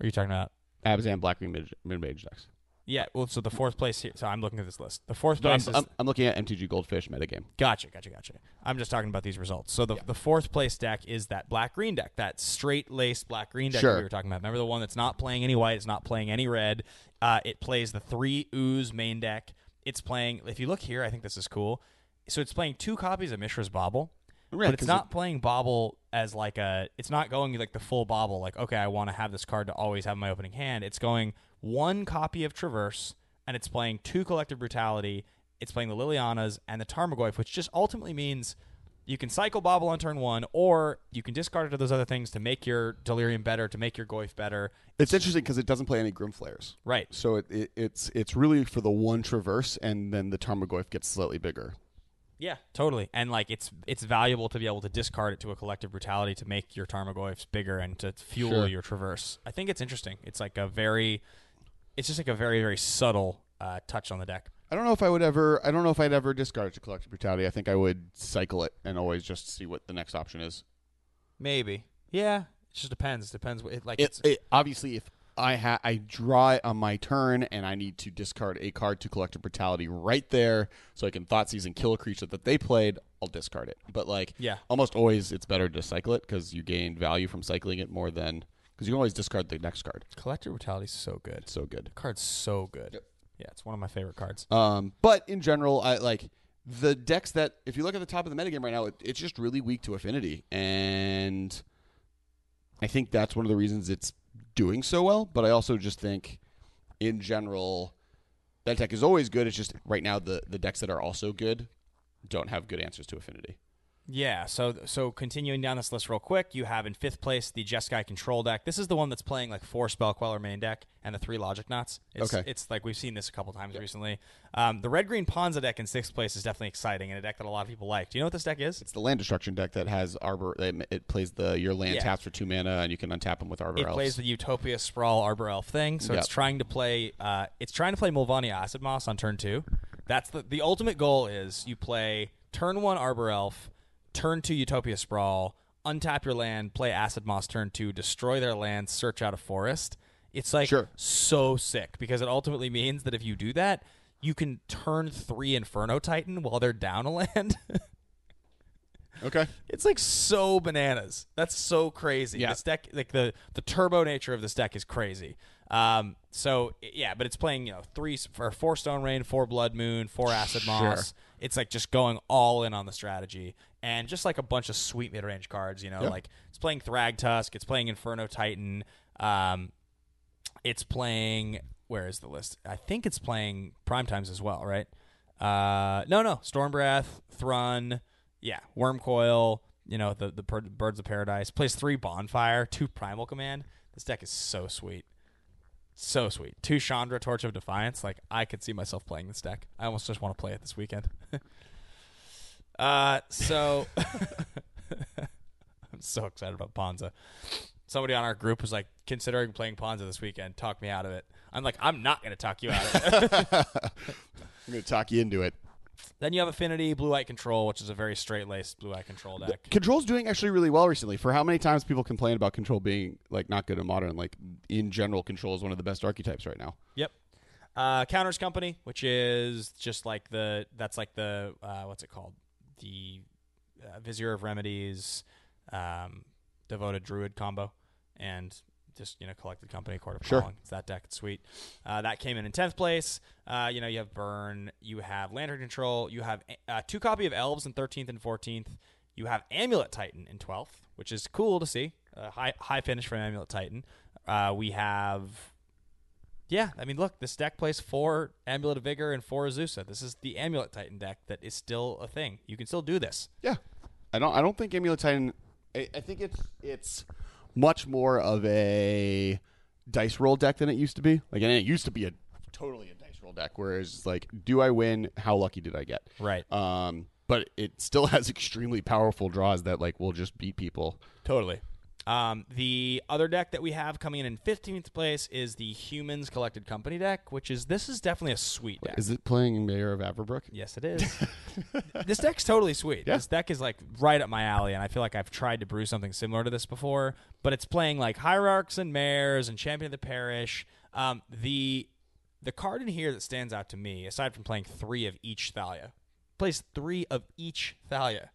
Or are you talking about Abzan Black Green Mid Midrange decks? Yeah, well, so the fourth place here. So I'm looking at this list. The fourth place no, I'm, is... I'm, I'm looking at M T G Goldfish metagame. Gotcha, gotcha, gotcha. I'm just talking about these results. So the, yeah. the fourth place deck is that black-green deck, that straight-laced black-green deck sure. that we were talking about. Remember the one that's not playing any white, it's not playing any red. Uh, it plays the three ooze main deck. It's playing... If you look here, I think this is cool. So it's playing two copies of Mishra's Bobble, right, but it's not it... playing Bobble as like a... It's not going like the full Bobble, like, okay, I want to have this card to always have my opening hand. It's going... one copy of Traverse, and it's playing two Collective Brutality. It's playing the Lilianas and the Tarmagoyf, which just ultimately means you can cycle Bobble on turn one, or you can discard it to those other things to make your Delirium better, to make your Goyf better. It's, it's interesting because it doesn't play any Grim Flares. Right. So it, it, it's it's really for the one Traverse, and then the Tarmogoyf gets slightly bigger. Yeah, totally. And like it's it's valuable to be able to discard it to a Collective Brutality to make your Tarmogoyfs bigger and to fuel sure. your Traverse. I think it's interesting. It's like a very... It's just like a very, very subtle uh, touch on the deck. I don't know if I would ever. I don't know if I'd ever discard it to Collective Brutality. I think I would cycle it and always just see what the next option is. Maybe. Yeah. It just depends. Depends. What, like it, it's, it, obviously, if I ha- I draw it on my turn and I need to discard a card to Collective Brutality right there, so I can Thoughtseize and kill a creature that they played, I'll discard it. But like, yeah. almost always, it's better to cycle it because you gain value from cycling it more than. Because you can always discard the next card. Collective Brutality is so good. It's so good. The card's so good. Yep. Yeah, it's one of my favorite cards. Um, but in general, I like the decks that, if you look at the top of the metagame right now, it, it's just really weak to Affinity. And I think that's one of the reasons it's doing so well. But I also just think, in general, that deck is always good. It's just right now the, the decks that are also good don't have good answers to Affinity. Yeah, so so continuing down this list real quick, you have in fifth place the Jeskai Control deck. This is the one that's playing like four Spellqueller main deck and the three Logic Knots. It's, okay. It's like we've seen this a couple times yeah. recently. Um, the Red-Green Ponza deck in sixth place is definitely exciting and a deck that a lot of people like. Do you know what this deck is? It's the land destruction deck that has Arbor. It plays the your land yeah. taps for two mana and you can untap them with Arbor Elf. It Elves. plays the Utopia Sprawl Arbor Elf thing, so yep. it's trying to play uh, it's trying to play Mulvani Acid Moss on turn two. That's the the ultimate goal is you play turn one Arbor Elf. Turn two Utopia Sprawl, untap your land, play Acid Moss turn two, destroy their land, search out a forest. It's like sure. so sick because it ultimately means that if you do that, you can turn three Inferno Titan while they're down a land. Okay. It's like so bananas. That's so crazy. Yeah. This deck, like the, the turbo nature of this deck is crazy. Um, so yeah, but it's playing, you know, three or four Stone Rain, four Blood Moon, four Acid Moss. Sure. It's like just going all in on the strategy and just like a bunch of sweet mid-range cards, you know, yeah. like it's playing Thragtusk, it's playing Inferno Titan. Um, it's playing, where is the list? I think it's playing Primetimes as well, right? Uh, no, no. Storm Breath, Thrun. Yeah, Wyrmcoil, you know, the the Birds of Paradise. Plays three Bonfire, two Primal Command. This deck is so sweet. So sweet. Two Chandra, Torch of Defiance. Like, I could see myself playing this deck. I almost just want to play it this weekend. uh, so, I'm so excited about Ponza. Somebody on our group was like, considering playing Ponza this weekend, talk me out of it. I'm like, I'm not going to talk you out of it. I'm going to talk you into it. Then you have Affinity, Blue Eye Control, which is a very straight-laced Blue Eye Control deck. The Control's doing actually really well recently. For how many times people complain about Control being like not good in Modern, like in general, Control is one of the best archetypes right now. Yep. Uh, Counters Company, which is just like the that's like the uh, what's it called? The uh, Vizier of Remedies, um, Devoted Druid combo, and just, you know, Collected Company, Court of Calling. Sure. It's that deck. It's sweet. Uh, that came in in tenth place. Uh, you know, you have Burn. You have Lantern Control. You have uh, two copy of Elves in thirteenth and fourteenth. You have Amulet Titan in twelfth, which is cool to see. Uh, high high finish from Amulet Titan. Uh, we have... Yeah, I mean, look, this deck plays four Amulet of Vigor and four Azusa. This is the Amulet Titan deck that is still a thing. You can still do this. Yeah. I don't I don't think Amulet Titan... I, I think it's it's much more of a dice roll deck than it used to be. Like, and it used to be a totally a dice roll deck, whereas, like, do I win? How lucky did I get? Right. Um, but it still has extremely powerful draws that, like, will just beat people. Totally. Um, the other deck that we have coming in in fifteenth place is the Humans Collected Company deck, which is, this is definitely a sweet deck. Is it playing Mayor of Averbrook? Yes, it is. This deck's totally sweet. Yeah. This deck is, like, right up my alley, and I feel like I've tried to brew something similar to this before, but it's playing, like, Hierarchs and Mayors and Champion of the Parish. Um, the, the card in here that stands out to me, aside from playing three of each Thalia, plays three of each Thalia.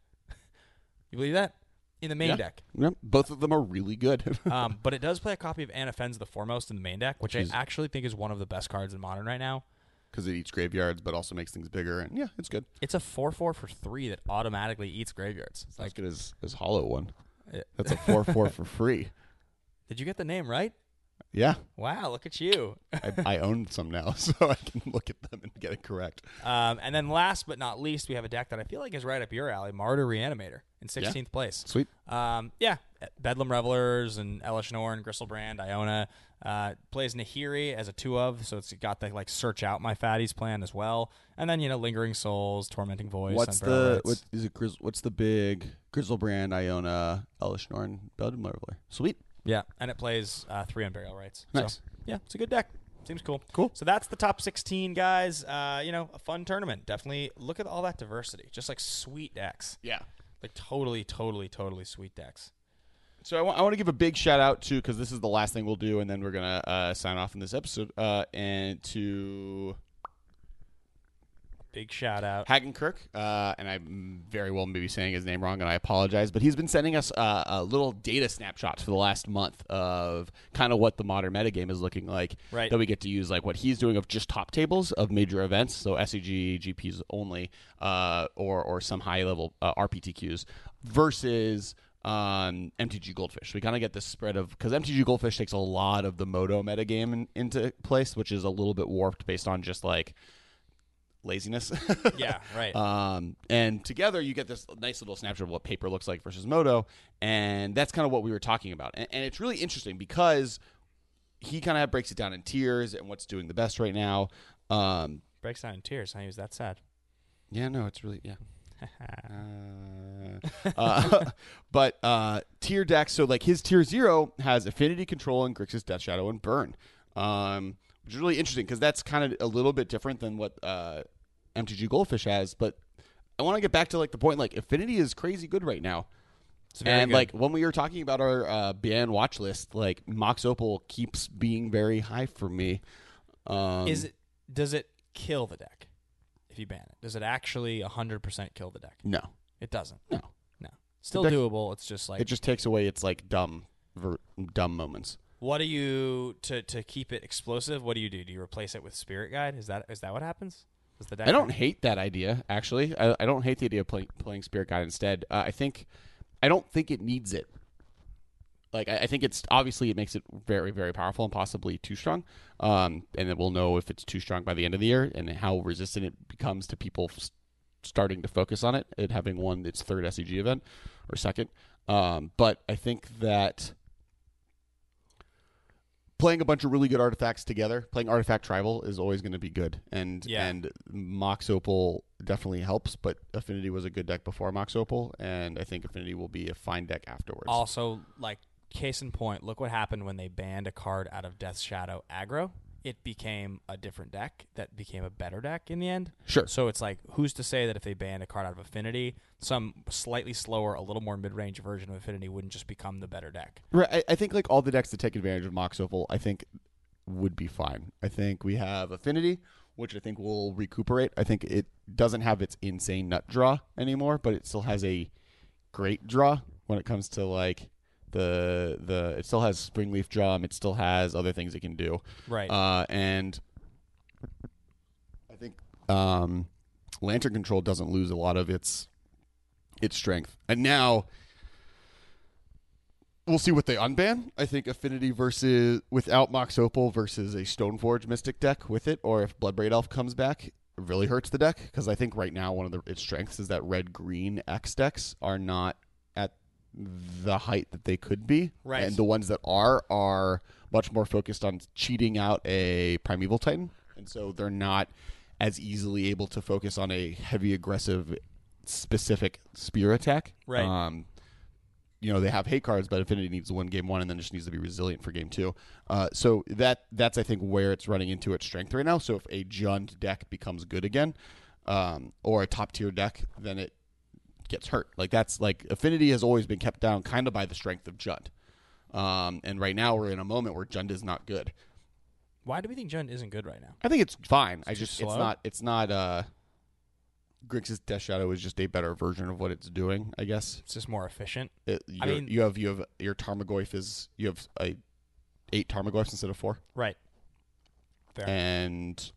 You believe that? In the main yeah. deck. Yep. Both of them are really good. um, but it does play a copy of Anafen's The Foremost in the main deck, which, which is, I actually think is one of the best cards in Modern right now. Because it eats graveyards, but also makes things bigger. And yeah, it's good. It's a four four for three that automatically eats graveyards. It's not as good as this Hollow one. It, That's a four four for free. Did you get the name right? Yeah. Wow, look at you. I, I own some now, so I can look at them and get it correct. Um, and then last but not least, we have a deck that I feel like is right up your alley, Mardu Reanimator in sixteenth yeah. place. Sweet. Um, yeah, Bedlam Revelers and Elishnorn, Gristlebrand, Iona. Uh, plays Nahiri as a two-of, so it's got the, like, Search Out My Fatties plan as well. And then, you know, Lingering Souls, Tormenting Voice. What's the what, is it Gris- What's the big Gristlebrand, Iona, Elishnorn, Bedlam Reveler? Sweet. Yeah, and it plays uh, three on Burial Rites. Nice. So, yeah, it's a good deck. Seems cool. Cool. So that's the top sixteen, guys. Uh, you know, a fun tournament. Definitely look at all that diversity. Just, like, sweet decks. Yeah. Like, totally, totally, totally sweet decks. So I, w- I want to give a big shout-out to, because this is the last thing we'll do, and then we're going to uh, sign off in this episode, uh, and to... Big shout out. Hagenkirk, uh, and I'm very well maybe saying his name wrong, and I apologize, but he's been sending us uh, a little data snapshots for the last month of kind of what the modern metagame is looking like. Right. That we get to use, like, what he's doing of just top tables of major events, so S E G, G Ps only, uh, or, or some high-level uh, R P T Qs, versus... on M T G Goldfish. We kind of get this spread of, because M T G Goldfish takes a lot of the Modo metagame in, into place, which is a little bit warped based on just, like, laziness. Yeah, right. Um, and together you get this nice little snapshot of what paper looks like versus Modo, and that's kind of what we were talking about. And, and it's really interesting because he kind of breaks it down in tiers and what's doing the best right now. Um, breaks down in tiers. Huh? He was that sad. Yeah, no, it's really, yeah. uh, uh, but uh, tier decks, so, like, his tier zero has Affinity, Control, and Grixis Death Shadow and Burn, um, which is really interesting because that's kind of a little bit different than what uh, M T G Goldfish has. But I want to get back to, like, the point, like, Affinity is crazy good right now. It's very and good. Like, when we were talking about our uh, ban watch list, like, Mox Opal keeps being very high for me. Um, is it? Does it kill the deck? If you ban it, does it actually one hundred percent kill the deck? No, it doesn't. No, no, still deck, doable. It's just like it just takes away its like dumb, ver- dumb moments. What do you to to keep it explosive? What do you do? Do you replace it with Spirit Guide? Is that is that what happens? Does the deck I don't happen? hate that idea actually. I, I don't hate the idea of play, playing Spirit Guide instead. Uh, I think I don't think it needs it. Like I, I think it's obviously it makes it very very powerful and possibly too strong, um, and then we'll know if it's too strong by the end of the year and how resistant it becomes to people f- starting to focus on it. It having won its third S E G event or second, um, but I think that playing a bunch of really good artifacts together, playing Artifact Tribal is always going to be good, and yeah. and Mox Opal definitely helps, but Affinity was a good deck before Mox Opal, and I think Affinity will be a fine deck afterwards. Also, like. Case in point, look what happened when they banned a card out of Death's Shadow aggro. It became a different deck that became a better deck in the end. Sure. So it's like, who's to say that if they banned a card out of Affinity, some slightly slower, a little more mid-range version of Affinity wouldn't just become the better deck? Right. I, I think like all the decks that take advantage of Mox Opal, I think would be fine. I think we have Affinity, which I think will recuperate. I think it doesn't have its insane nut draw anymore, but it still has a great draw when it comes to like the the it still has Springleaf Drum. It still has other things it can do. Right. Uh, and I think um, Lantern Control doesn't lose a lot of its its strength. And now we'll see what they unban. I think Affinity versus without Mox Opal versus a Stoneforge Mystic deck with it, or if Bloodbraid Elf comes back, it really hurts the deck, because I think right now one of the, its strengths is that red green X decks are not at the height that they could be, right? And the ones that are are much more focused on cheating out a Primeval Titan, and so they're not as easily able to focus on a heavy aggressive specific spear attack, right? Um, you know, they have hate cards, but Affinity needs to win game one and then just needs to be resilient for game two. Uh, so that that's, I think, where it's running into its strength right now. So if a Jund deck becomes good again, um, or a top-tier deck, then it gets hurt. Like, that's like Affinity has always been kept down kind of by the strength of Jund. Um, and right now we're in a moment where Jund is not good. Why do we think Jund isn't good right now? I think it's fine. It's I just, slow? it's not, it's not, uh, Grixis Death Shadow is just a better version of what it's doing, I guess. It's just more efficient. It, I mean, you have you have your Tarmagoyf is you have a eight Tarmagoyfs instead of four, right? Fair. And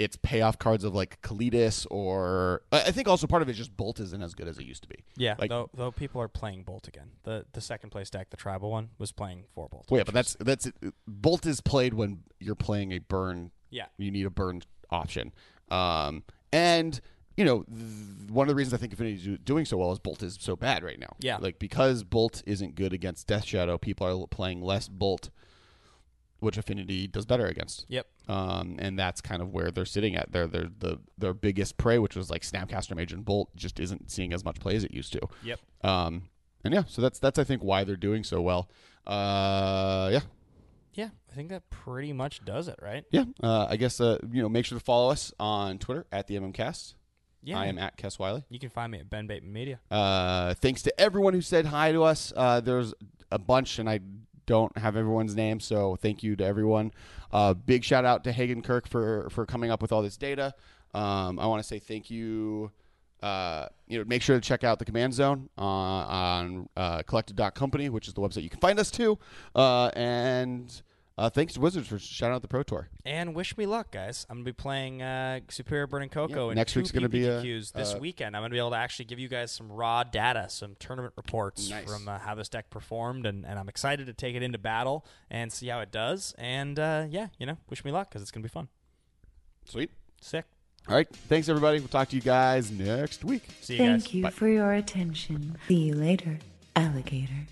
it's payoff cards of like Kalidus, or I think also part of it is just Bolt isn't as good as it used to be. Yeah, like, though though people are playing Bolt again. The the second place deck, the tribal one, was playing four Bolt. Well, yeah, but that's that's it. Bolt is played when you're playing a burn. Yeah, you need a burn option. Um. And, you know, th- one of the reasons I think Affinity is do- doing so well is Bolt is so bad right now. Yeah. Like, because Bolt isn't good against Death Shadow, people are l- playing less Bolt, which Affinity does better against. Yep. Um, and that's kind of where they're sitting at. They're, they're, the, their biggest prey, which was like Snapcaster Mage and Bolt, just isn't seeing as much play as it used to. Yep. Um, and, yeah, so that's, that's I think, why they're doing so well. Uh, yeah. Yeah, I think that pretty much does it, right? Yeah, uh, I guess, uh, you know, make sure to follow us on Twitter at the M M Cast. Yeah. I am at Kess Wiley. You can find me at Ben Bateman Media. Uh, thanks to everyone who said hi to us. Uh, there's a bunch, and I don't have everyone's name, so thank you to everyone. Uh, big shout out to Hagen Kirk for, for coming up with all this data. Um, I want to say thank you. Uh, you know, make sure to check out the Command Zone uh, on uh, collected dot company, which is the website you can find us to. Uh, and uh, thanks to Wizards for shouting out the Pro Tour. And wish me luck, guys. I'm going to be playing uh, Superior Burning Cocoa. Yeah, and next week's going to be a, this uh, weekend. I'm going to be able to actually give you guys some raw data, some tournament reports nice. from uh, how this deck performed. And, and I'm excited to take it into battle and see how it does. And, uh, yeah, you know, wish me luck because it's going to be fun. Sweet. Sick. All right. Thanks, everybody. We'll talk to you guys next week. See you Thank guys. Thank you Bye. for your attention. See you later, alligator.